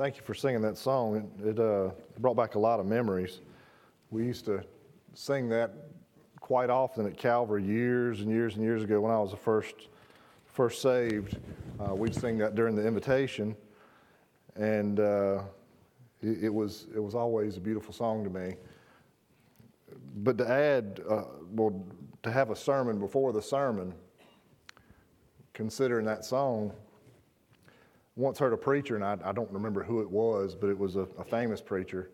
Thank you for singing that song. It brought back a lot of memories. We used to sing that quite often at Calvary years and years and years ago when I was the first saved. We'd sing that during the invitation, and it was always a beautiful song to me. But to add, to have a sermon before the sermon, considering that song, once heard a preacher, and I don't remember who it was, but it was a famous preacher,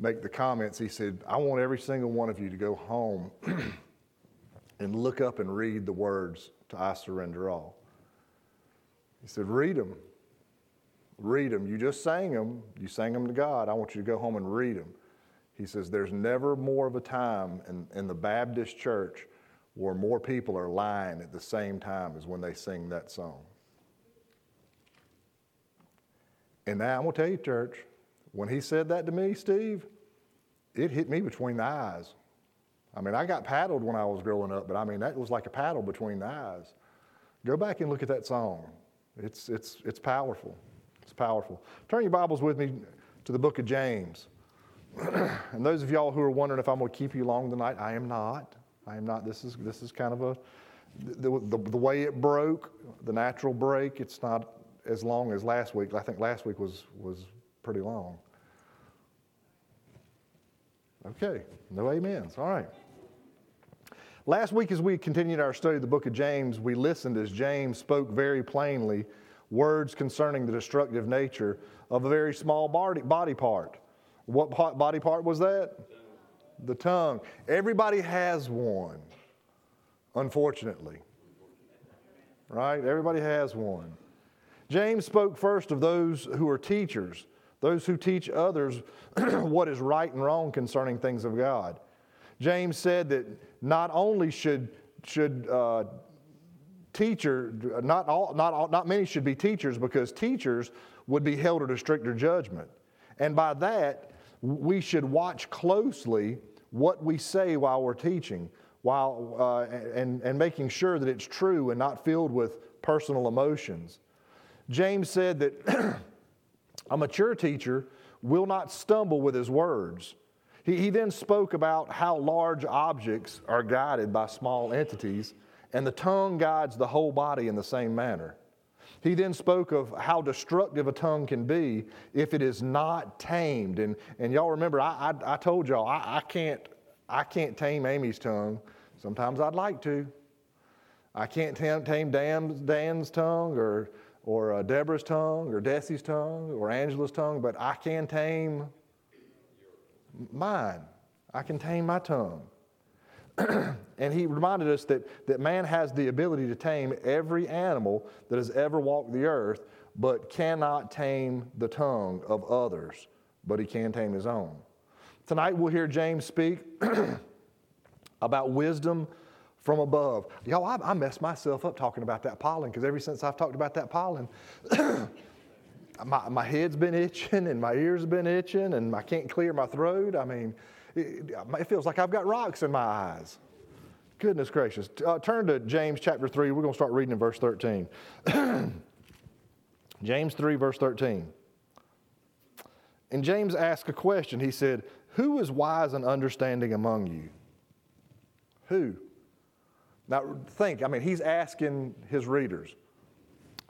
make the comments. He said, I want every single one of you to go home and look up and read the words to I Surrender All. He said, read them. Read them. You just sang them. You sang them to God. I want you to go home and read them. He says, there's never more of a time in the Baptist church where more people are lying at the same time as when they sing that song. And now I'm going to tell you, church, when he said that to me, Steve, it hit me between the eyes. I mean, I got paddled when I was growing up, but I mean, that was like a paddle between the eyes. Go back and look at that song. It's powerful. It's powerful. Turn your Bibles with me to the book of James. And those of y'all who are wondering if I'm going to keep you long tonight, I am not. I am not. This is kind of the way it broke, the natural break. It's not as long as last week. I think last week was pretty long. Okay, no amens. All right. Last week, as we continued our study of the book of James, we listened as James spoke very plainly words concerning the destructive nature of a very small body part. What body part was that? The tongue. Everybody has one, unfortunately. Right? Everybody has one. James spoke first of those who are teachers, those who teach others what is right and wrong concerning things of God. James said that not only not many should be teachers, because teachers would be held at a stricter judgment. And by that, we should watch closely what we say while we're teaching, and making sure that it's true and not filled with personal emotions. James said that a mature teacher will not stumble with his words. He then spoke about how large objects are guided by small entities, and the tongue guides the whole body in the same manner. He then spoke of how destructive a tongue can be if it is not tamed. And y'all remember, I told y'all, I can't tame Amy's tongue. Sometimes I'd like to. I can't tame Dan's tongue or Deborah's tongue, or Desi's tongue, or Angela's tongue, but I can tame mine. I can tame my tongue. And he reminded us that man has the ability to tame every animal that has ever walked the earth, but cannot tame the tongue of others, but he can tame his own. Tonight we'll hear James speak about wisdom from above. Y'all, I messed myself up talking about that pollen, because ever since I've talked about that pollen, my head's been itching and my ears have been itching and I can't clear my throat. I mean, it feels like I've got rocks in my eyes. Goodness gracious. Turn to James chapter 3. We're going to start reading in verse 13. James 3, verse 13. And James asked a question. He said, who is wise and understanding among you? Who? Now think, I mean, he's asking his readers,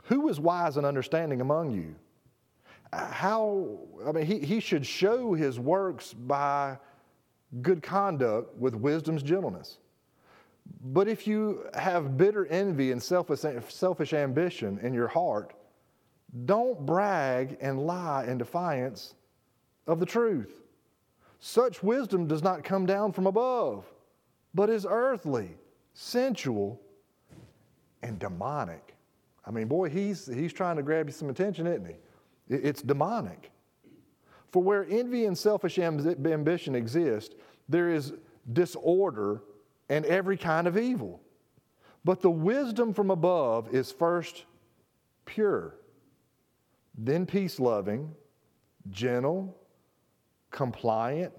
who is wise and understanding among you? He should show his works by good conduct with wisdom's gentleness. But if you have bitter envy and selfish ambition in your heart, don't brag and lie in defiance of the truth. Such wisdom does not come down from above, but is earthly, sensual, and demonic. I mean, boy, he's trying to grab you some attention, isn't he? It's demonic. For where envy and selfish ambition exist, there is disorder and every kind of evil. But the wisdom from above is first pure, then peace-loving, gentle, compliant,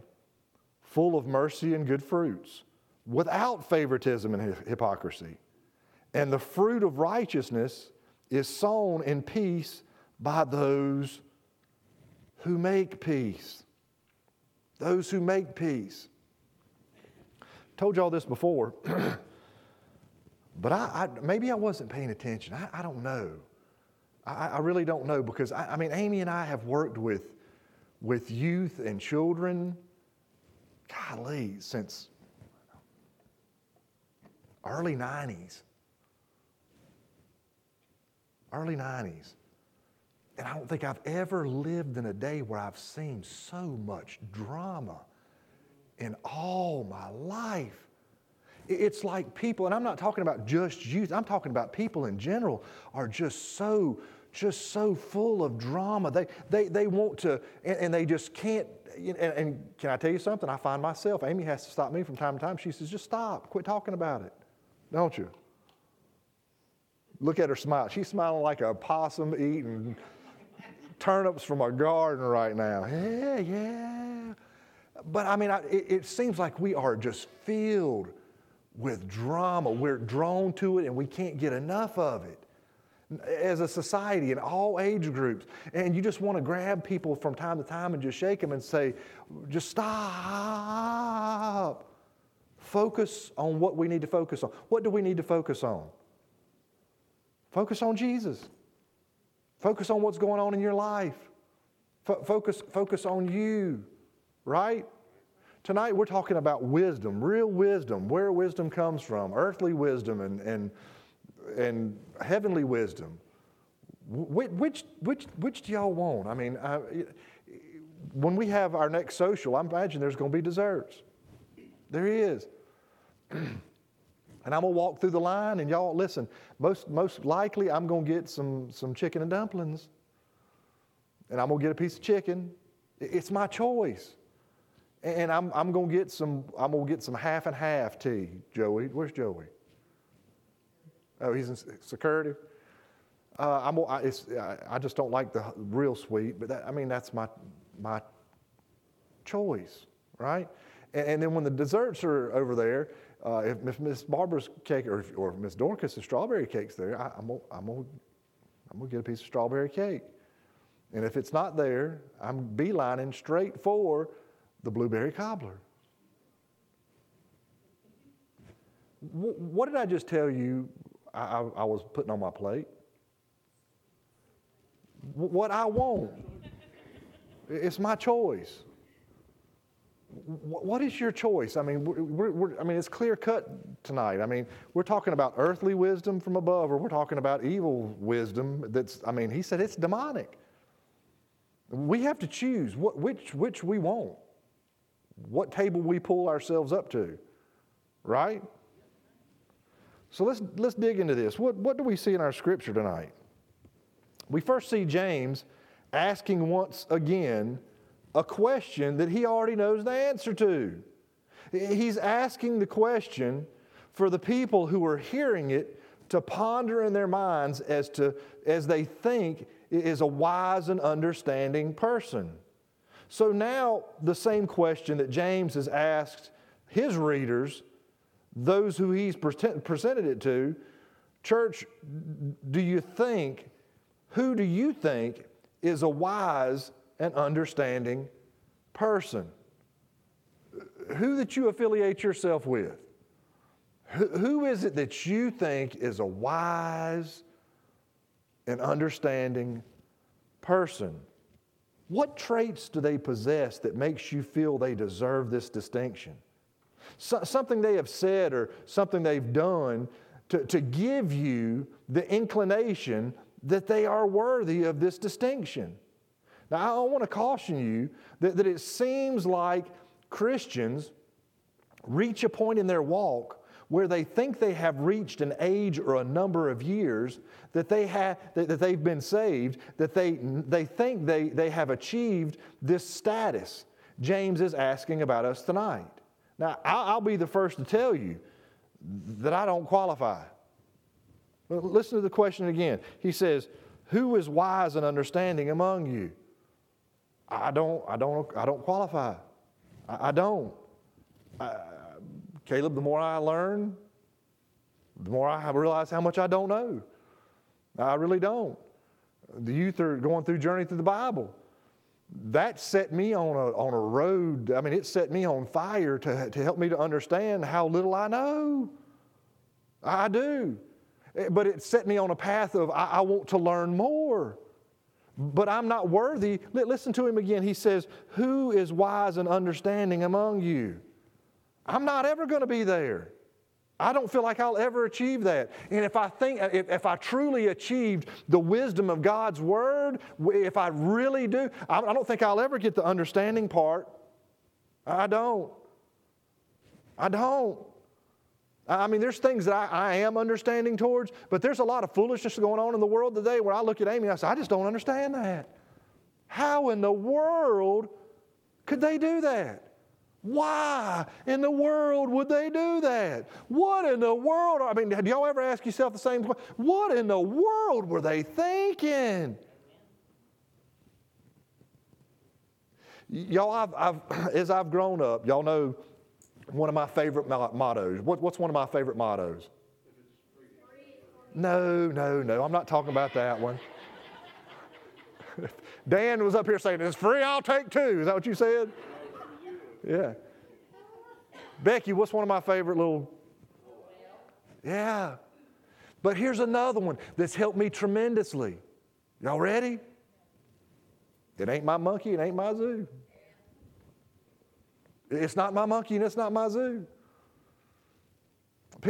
full of mercy and good fruits, without favoritism and hypocrisy. And the fruit of righteousness is sown in peace by those who make peace. Those who make peace. Told you all this before, but maybe I wasn't paying attention. I don't know. I really don't know, because I mean, Amy and I have worked with youth and children, golly, since early 90s. Early 90s. And I don't think I've ever lived in a day where I've seen so much drama in all my life. It's like people, and I'm not talking about just youth, I'm talking about people in general, are just so full of drama. They want to, and they just can't, and can I tell you something? I find myself, Amy has to stop me from time to time. She says, just stop, quit talking about it, don't you? Look at her smile. She's smiling like a possum eating turnips from our garden right now. Yeah. But I mean, it seems like we are just filled with drama. We're drawn to it and we can't get enough of it. As a society, in all age groups, and you just want to grab people from time to time and just shake them and say, just stop. Focus on what we need to focus on. What do we need to focus on? Focus on Jesus. Focus on what's going on in your life. Focus on you, right? Tonight we're talking about wisdom, real wisdom, where wisdom comes from, earthly wisdom and heavenly wisdom. Which do y'all want? I mean, when we have our next social, I imagine there's going to be desserts. There is. And I'm going to walk through the line, and y'all, listen, most likely I'm going to get some chicken and dumplings. And I'm going to get a piece of chicken. It's my choice. And I'm going to get some half and half tea, Joey. Where's Joey? Oh, he's in security. I just don't like the real sweet, but that's my choice, right? And then when the desserts are over there, if Miss Barbara's cake or Miss Dorcas's strawberry cake's there, I'm gonna get a piece of strawberry cake. And if it's not there, I'm beelining straight for the blueberry cobbler. What did I just tell you I was putting on my plate? What I want. It's my choice. What is your choice? I mean, it's clear cut tonight. I mean, we're talking about earthly wisdom from above, or we're talking about evil wisdom. He said it's demonic. We have to choose which we want, what table we pull ourselves up to, right? So let's dig into this. What do we see in our scripture tonight? We first see James asking once again a question that he already knows the answer to. He's asking the question for the people who are hearing it to ponder in their minds as they think is a wise and understanding person. So now the same question that James has asked his readers, those who he's presented it to, church, who do you think is a wise an understanding person? Who that you affiliate yourself with? Who is it that you think is a wise and understanding person? What traits do they possess that makes you feel they deserve this distinction? Something they have said or something they've done to give you the inclination that they are worthy of this distinction. Now, I want to caution you that it seems like Christians reach a point in their walk where they think they have reached an age or a number of years that they've been saved, that they think they have achieved this status James is asking about us tonight. Now, I'll be the first to tell you that I don't qualify. Listen to the question again. He says, who is wise and understanding among you? I don't qualify. I don't. Caleb, the more I learn, the more I realize how much I don't know. I really don't. The youth are going through Journey Through the Bible. that set me on a road. I mean, it set me on fire to help me to understand how little I know. I do. But it set me on a path of I want to learn more. But I'm not worthy. Listen to him again. He says, who is wise and understanding among you? I'm not ever going to be there. I don't feel like I'll ever achieve that. And if I truly achieved the wisdom of God's word, if I really do, I don't think I'll ever get the understanding part. I don't. I mean, there's things that I am understanding towards, but there's a lot of foolishness going on in the world today where I look at Amy and I say, I just don't understand that. How in the world could they do that? Why in the world would they do that? What in the world? I mean, do y'all ever ask yourself the same question? What in the world were they thinking? Y'all, as I've grown up, y'all know one of my favorite mottos. What's one of my favorite mottos? No. I'm not talking about that one. Dan was up here saying, it's free, I'll take two. Is that what you said? Yeah. Becky, what's one of my favorite little? Yeah. But here's another one that's helped me tremendously. Y'all ready? It ain't my monkey, it ain't my zoo. It's not my monkey and it's not my zoo.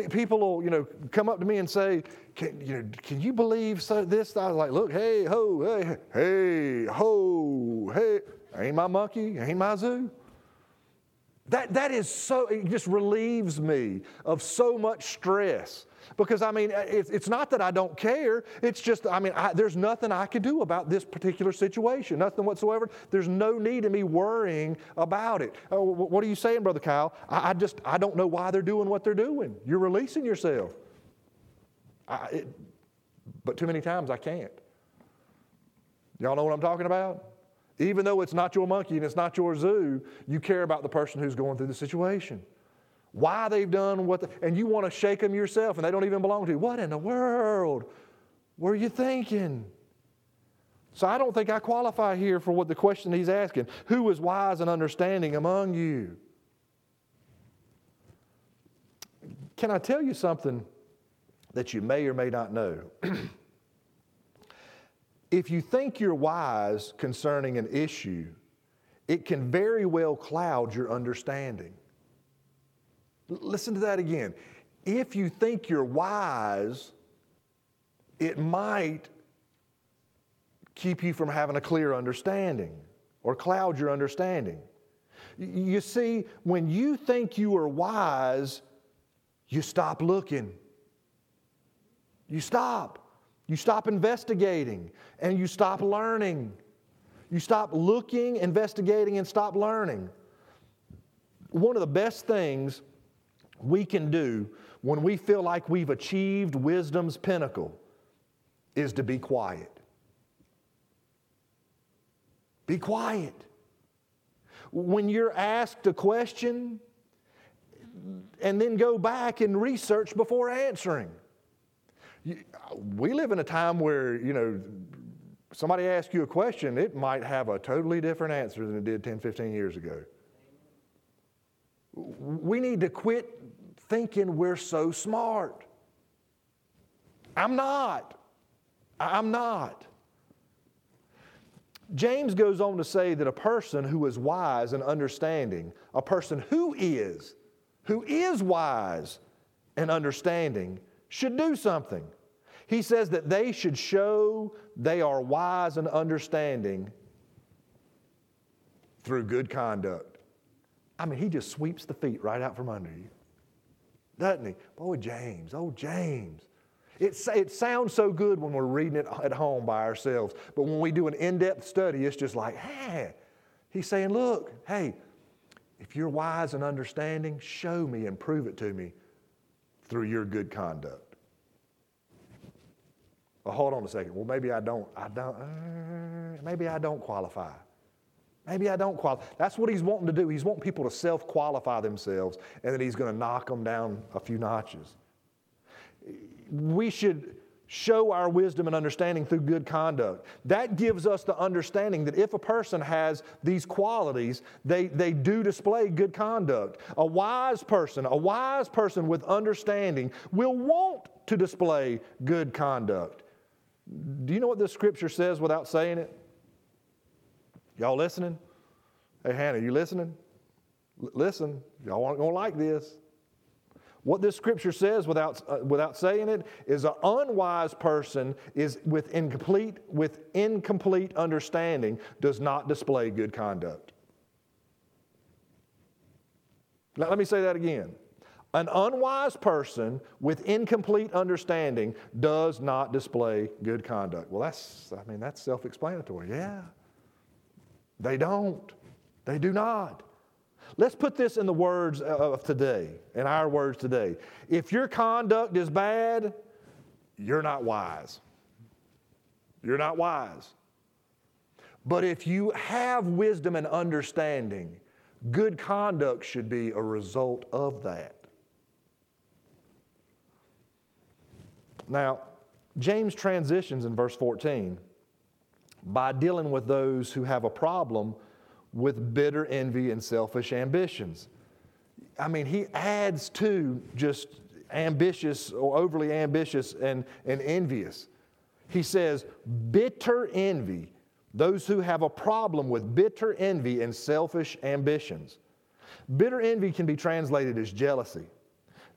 People will, come up to me and say, can you believe so this? I was like, look, hey, ho, hey, hey, ho, hey. Ain't my monkey, ain't my zoo. That is so, it just relieves me of so much stress. Because, I mean, it's not that I don't care. It's just, I mean, there's nothing I can do about this particular situation. Nothing whatsoever. There's no need in me worrying about it. Oh, what are you saying, Brother Kyle? I don't know why they're doing what they're doing. You're releasing yourself. But too many times I can't. Y'all know what I'm talking about? Even though it's not your monkey and it's not your zoo, you care about the person who's going through the situation. Why they've done what, and you want to shake them yourself, and they don't even belong to you. What in the world were you thinking? So I don't think I qualify here for what the question he's asking. Who is wise and understanding among you? Can I tell you something that you may or may not know? If you think you're wise concerning an issue, it can very well cloud your understanding. Listen to that again. If you think you're wise, it might keep you from having a clear understanding or cloud your understanding. You see, when you think you are wise, you stop looking. You stop. You stop investigating and you stop learning. You stop looking, investigating, and stop learning. One of the best things we can do when we feel like we've achieved wisdom's pinnacle is to be quiet. Be quiet. When you're asked a question, and then go back and research before answering. We live in a time where, somebody asks you a question, it might have a totally different answer than it did 10, 15 years ago. We need to quit thinking we're so smart. I'm not. James goes on to say that a person who is wise and understanding, a person who is wise and understanding should do something. He says that they should show they are wise and understanding through good conduct. I mean, he just sweeps the feet right out from under you. Doesn't he? Boy, James. Oh, James. It sounds so good when we're reading it at home by ourselves. But when we do an in-depth study, it's just like, hey. He's saying, look, hey, if you're wise and understanding, show me and prove it to me through your good conduct. Well, hold on a second. Well, maybe I don't qualify. Maybe I don't qualify. That's what he's wanting to do. He's wanting people to self-qualify themselves, and then he's going to knock them down a few notches. We should show our wisdom and understanding through good conduct. That gives us the understanding that if a person has these qualities, they do display good conduct. A wise person with understanding will want to display good conduct. Do you know what this scripture says without saying it? Y'all listening? Hey, Hannah, you listening? Listen, y'all aren't going to like this. What this scripture says without saying it is an unwise person is with incomplete understanding does not display good conduct. Now, let me say that again. An unwise person with incomplete understanding does not display good conduct. Well, that's self-explanatory. Yeah. They don't. They do not. Let's put this in the words of today, in our words today. If your conduct is bad, you're not wise. You're not wise. But if you have wisdom and understanding, good conduct should be a result of that. Now, James transitions in verse 14 by dealing with those who have a problem with bitter envy and selfish ambitions. I mean, he adds to just ambitious or overly ambitious and envious. He says, bitter envy, those who have a problem with bitter envy and selfish ambitions. Bitter envy can be translated as jealousy.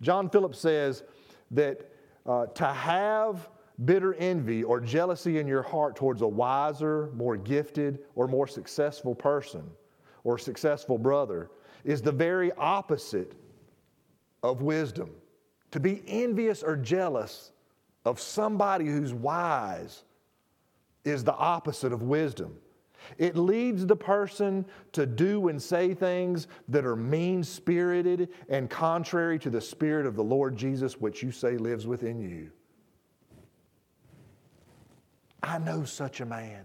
John Phillips says that to have bitter envy or jealousy in your heart towards a wiser, more gifted, or more successful person or successful brother is the very opposite of wisdom. To be envious or jealous of somebody who's wise is the opposite of wisdom. It leads the person to do and say things that are mean-spirited and contrary to the spirit of the Lord Jesus, which you say lives within you. I know such a man.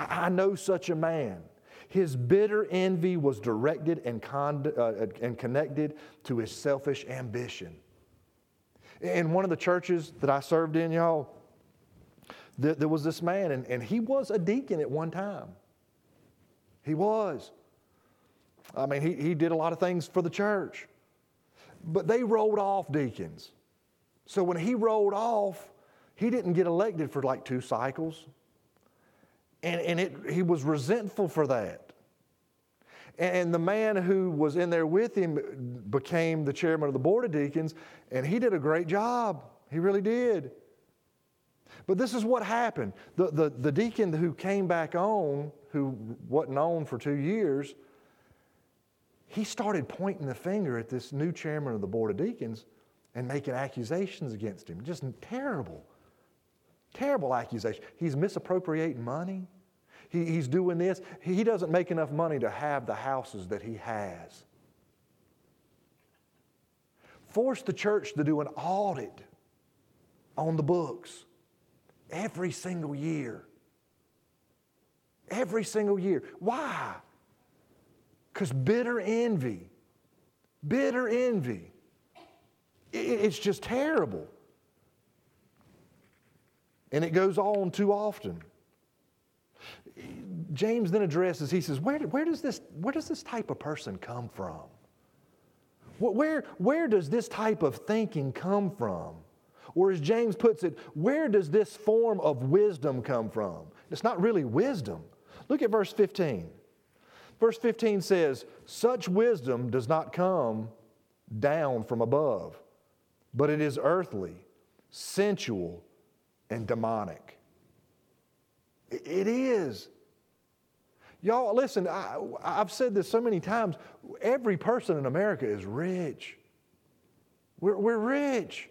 I know such a man. His bitter envy was directed and connected to his selfish ambition. In one of the churches that I served in, y'all, there was this man, and he was a deacon at one time. He was. I mean, he did a lot of things for the church. But they rolled off deacons. So when he rolled off, he didn't get elected for like 2 cycles. And he was resentful for that. And the man who was in there with him became the chairman of the board of deacons, and he did a great job. He really did. But this is what happened. The deacon who came back on, who wasn't on for 2 years, he started pointing the finger at this new chairman of the board of deacons and making accusations against him. Just terrible. Terrible accusation. He's misappropriating money. He's doing this. He doesn't make enough money to have the houses that he has. Forced the church to do an audit on the books every single year. Every single year. Why? Because bitter envy. Bitter envy. It's just terrible. And it goes on too often. James then addresses, he says, where does this type of person come from? Where does this type of thinking come from? Or as James puts it, where does this form of wisdom come from? It's not really wisdom. Look at verse 15. Verse 15 says, such wisdom does not come down from above, but it is earthly, sensual, and demonic. It is. Y'all, listen, I've said this so many times. Every person in America is rich. We're rich.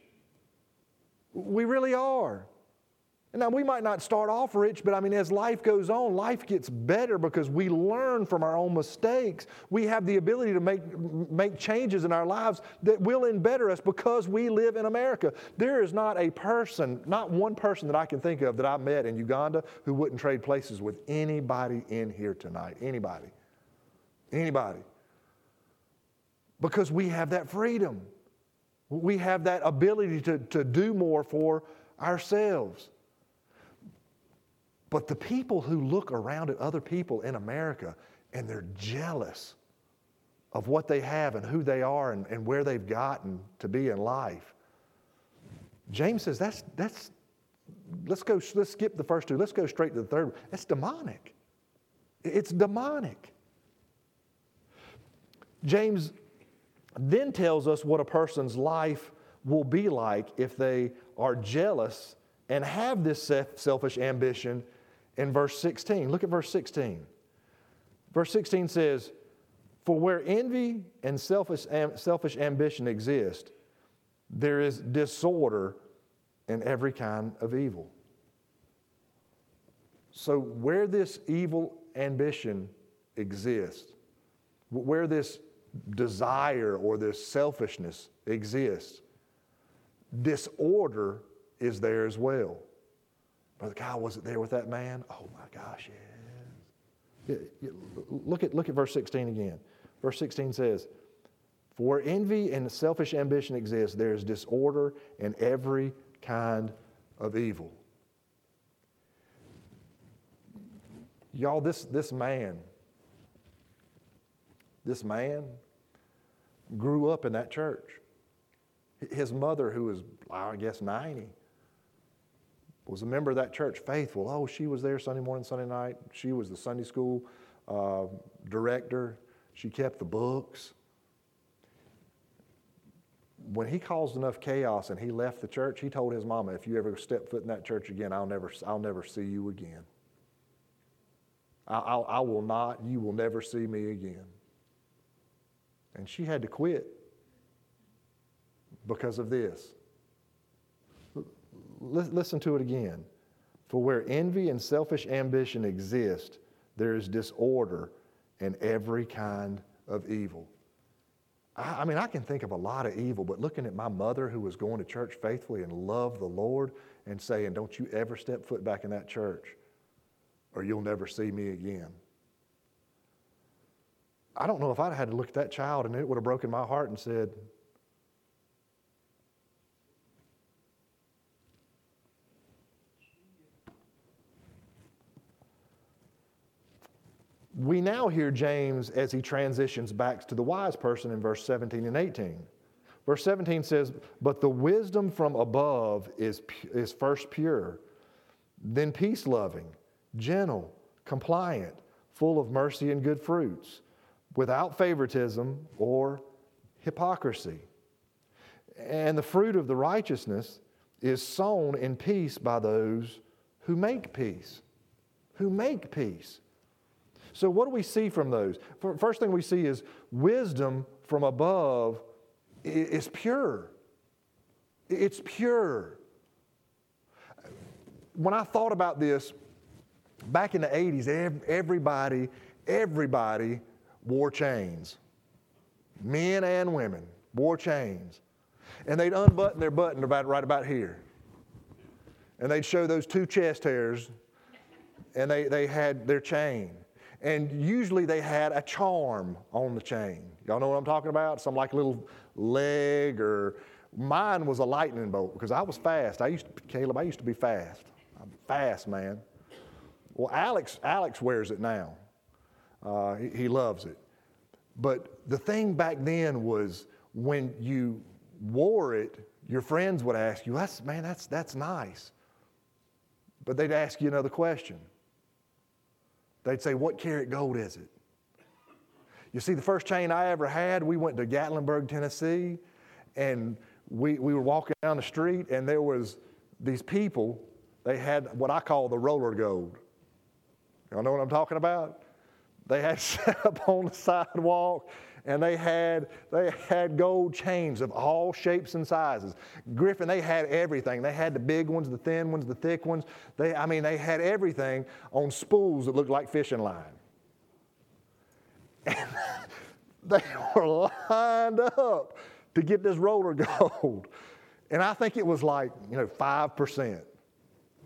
We really are. And now, we might not start off rich, but I mean, as life goes on, life gets better because we learn from our own mistakes. We have the ability to make changes in our lives that will embetter us because we live in America. There is not a person, not one person that I can think of that I met in Uganda who wouldn't trade places with anybody in here tonight. Anybody. Anybody. Because we have that freedom. We have that ability to do more for ourselves. But the people who look around at other people in America and they're jealous of what they have and who they are and where they've gotten to be in life. James says, let's skip the first two. Let's go straight to the third. That's demonic. It's demonic. James then tells us what a person's life will be like if they are jealous and have this selfish ambition in verse 16. Look at verse 16. Verse 16 says, "For where envy and selfish ambition exist, there is disorder and every kind of evil." So where this evil ambition exists, where this desire or this selfishness exists, disorder is there as well. Brother Kyle, was it there with that man? Oh my gosh, yes. Look at verse 16 again. Verse 16 says, "For where envy and selfish ambition exists, there is disorder and every kind of evil." Y'all, this man grew up in that church. His mother, who was, 90, was a member of that church, faithful. Oh, she was there Sunday morning, Sunday night. She was the Sunday school director. She kept the books. When he caused enough chaos and he left the church, he told his mama, "If you ever step foot in that church again, I'll never see you again. You will never see me again." And she had to quit because of this. Listen to it again. "For where envy and selfish ambition exist, there is disorder and every kind of evil." I mean, I can think of a lot of evil, but looking at my mother who was going to church faithfully and loved the Lord and saying, "Don't you ever step foot back in that church or you'll never see me again." I don't know if I'd had to look at that child and it would have broken my heart and said, we now hear James as he transitions back to the wise person in verse 17 and 18. Verse 17 says, "But the wisdom from above is first pure, then peace-loving, gentle, compliant, full of mercy and good fruits, without favoritism or hypocrisy. And the fruit of the righteousness is sown in peace by those who make peace." Who make peace. So what do we see from those? First thing we see is wisdom from above is pure. It's pure. When I thought about this, back in the 80s, everybody wore chains. Men and women wore chains. And they'd unbutton their button right about here. And they'd show those two chest hairs, and they had their chain. And usually they had a charm on the chain. Y'all know what I'm talking about? Some like little leg or... Mine was a lightning bolt because I was fast. Caleb, I used to be fast. I'm fast, man. Well, Alex wears it now. He loves it. But the thing back then was when you wore it, your friends would ask you, that's nice. But they'd ask you another question. They'd say, "What karat gold is it?" You see, the first chain I ever had, we went to Gatlinburg, Tennessee, and we were walking down the street, and there was these people, they had what I call the roller gold. Y'all know what I'm talking about? They had set up on the sidewalk, and they had gold chains of all shapes and sizes. Griffin, they had everything. They had the big ones, the thin ones, the thick ones. They had everything on spools that looked like fishing line. And they were lined up to get this roller gold. And I think it was 5%.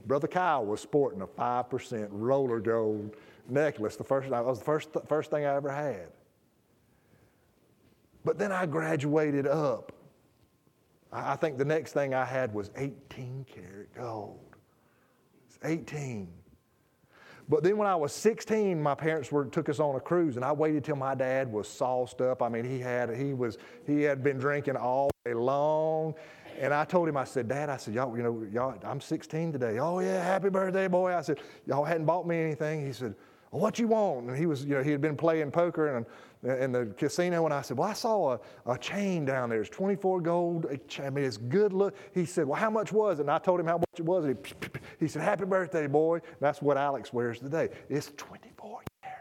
Brother Kyle was sporting a 5% roller gold necklace. That was the first thing I ever had. But then I graduated up I think the next thing I had was 18 karat gold. It's 18. But then when I was 16, my parents took us on a cruise, and I waited till my dad was sauced up. I mean, he had been drinking all day long, and I told him, I said, Dad, I said, y'all, I'm 16 today. Oh yeah, happy birthday, boy. I said, y'all hadn't bought me anything. He said, well, what you want? And he was, he had been playing poker in the casino, and I said, well, I saw a chain down there. It's 24 gold. I mean, it's good look. He said, well, how much was it? And I told him how much it was. And he said, happy birthday, boy. And that's what Alex wears today. It's 24 carat.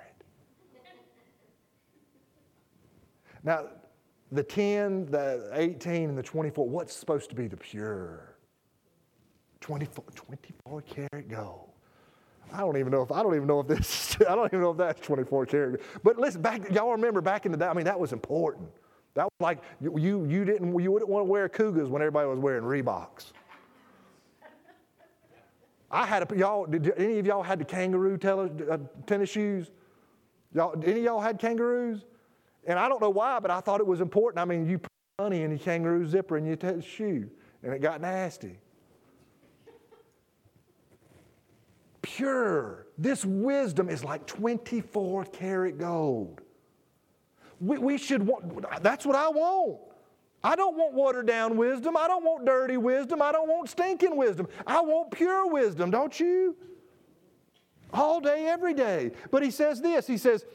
Now, the 10, the 18, and the 24, what's supposed to be the pure? 24 karat gold. I don't even know if that's 24 karat. But listen, y'all remember back in the day, I mean, that was important. That was like, you wouldn't want to wear Cougars when everybody was wearing Reeboks. Did any of y'all had the kangaroo tennis shoes? Any of y'all had kangaroos? And I don't know why, but I thought it was important. I mean, you put money in your kangaroo zipper in your shoe, and it got nasty. Pure. This wisdom is like 24 karat gold. We should want, that's what I want. I don't want watered down wisdom. I don't want dirty wisdom. I don't want stinking wisdom. I want pure wisdom, don't you? All day, every day. But he says this, he says,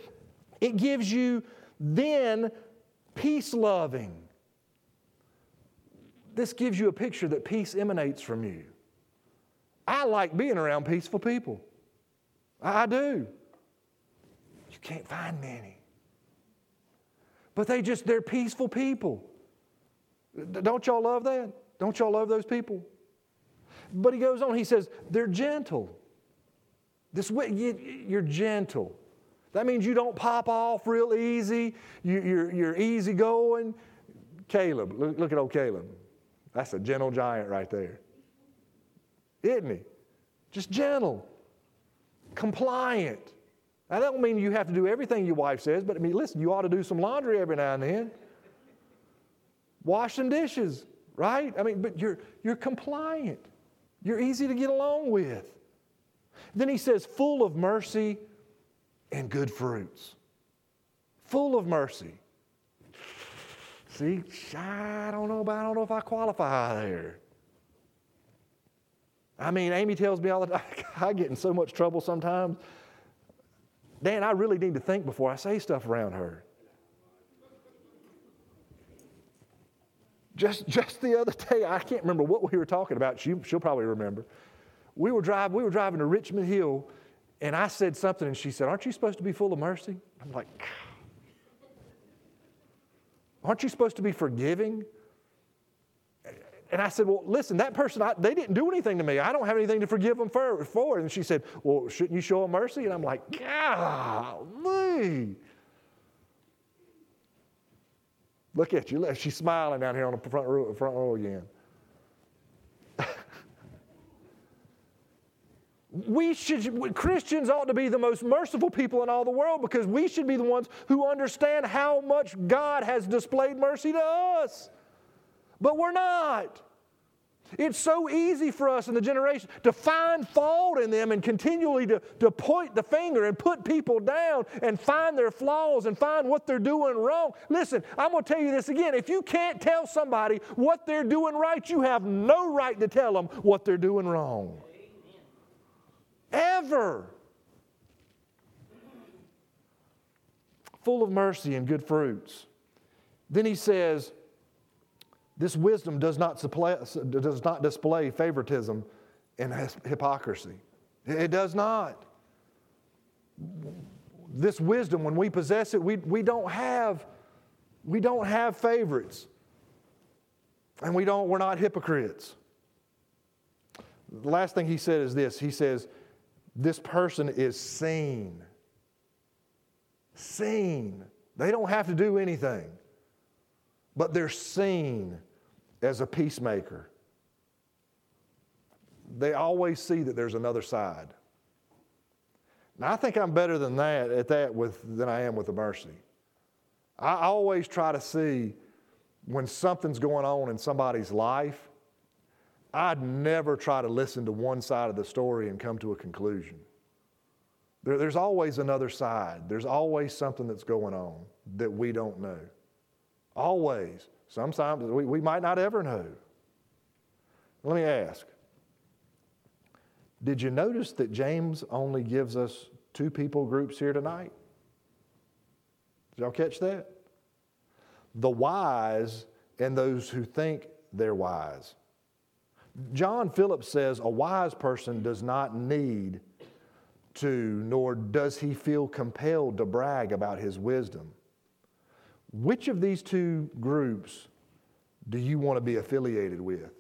it gives you then peace loving. This gives you a picture that peace emanates from you. I like being around peaceful people. I do. You can't find many. But they're peaceful people. Don't y'all love that? Don't y'all love those people? But he goes on, he says, they're gentle. This way, you're gentle. That means you don't pop off real easy. You're easygoing. Caleb, look at old Caleb. That's a gentle giant right there. Isn't he? Just gentle, compliant. I don't mean you have to do everything your wife says, but I mean, listen, you ought to do some laundry every now and then. Wash some dishes, right? I mean, but you're compliant. You're easy to get along with. Then he says, full of mercy and good fruits. Full of mercy. See, I don't know if I qualify there. I mean, Amy tells me all the time, I get in so much trouble sometimes. Dan, I really need to think before I say stuff around her. Just the other day, I can't remember what we were talking about. She'll probably remember. We were driving to Richmond Hill, and I said something, and she said, aren't you supposed to be full of mercy? I'm like, aren't you supposed to be forgiving? And I said, well, listen, that person, they didn't do anything to me. I don't have anything to forgive them for. And she said, well, shouldn't you show them mercy? And I'm like, golly. Look at you. She's smiling down here on the front row again. Christians ought to be the most merciful people in all the world, because we should be the ones who understand how much God has displayed mercy to us. But we're not. It's so easy for us in the generation to find fault in them and continually to point the finger and put people down and find their flaws and find what they're doing wrong. Listen, I'm going to tell you this again. If you can't tell somebody what they're doing right, you have no right to tell them what they're doing wrong. Amen. Ever. Full of mercy and good fruits. Then he says, this wisdom does not display favoritism and hypocrisy. It does not. This wisdom, when we possess it, we don't have favorites, and we're not hypocrites. The last thing he said is this. He says, "This person is seen. Seen. They don't have to do anything, but they're seen." As a peacemaker, they always see that there's another side. Now, I think I'm better than that than I am with the mercy. I always try to see when something's going on in somebody's life, I'd never try to listen to one side of the story and come to a conclusion. There's always another side. There's always something that's going on that we don't know. Always. Sometimes we might not ever know. Let me ask, did you notice that James only gives us two people groups here tonight? Did y'all catch that? The wise and those who think they're wise. John Phillips says a wise person does not need to, nor does he feel compelled to brag about his wisdom. Which of these two groups do you want to be affiliated with?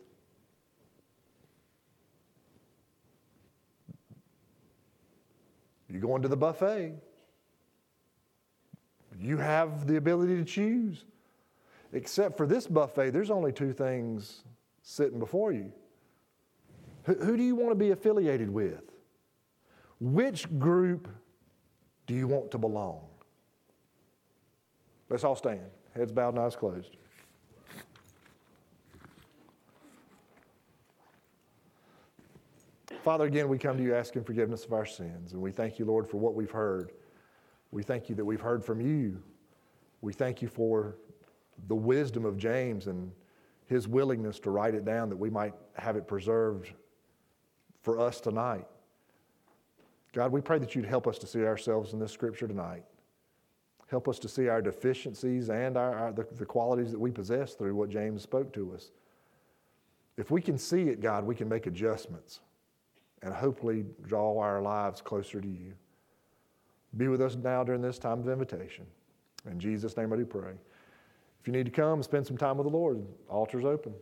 You're going to the buffet. You have the ability to choose. Except for this buffet, there's only two things sitting before you. Who do you want to be affiliated with? Which group do you want to belong? Let's all stand. Heads bowed and eyes closed. Father, again, we come to you asking forgiveness of our sins, and we thank you, Lord, for what we've heard. We thank you that we've heard from you. We thank you for the wisdom of James and his willingness to write it down that we might have it preserved for us tonight. God, we pray that you'd help us to see ourselves in this scripture tonight. Help us to see our deficiencies and the qualities that we possess through what James spoke to us. If we can see it, God, we can make adjustments and hopefully draw our lives closer to you. Be with us now during this time of invitation. In Jesus' name I do pray. If you need to come, spend some time with the Lord. Altar's open.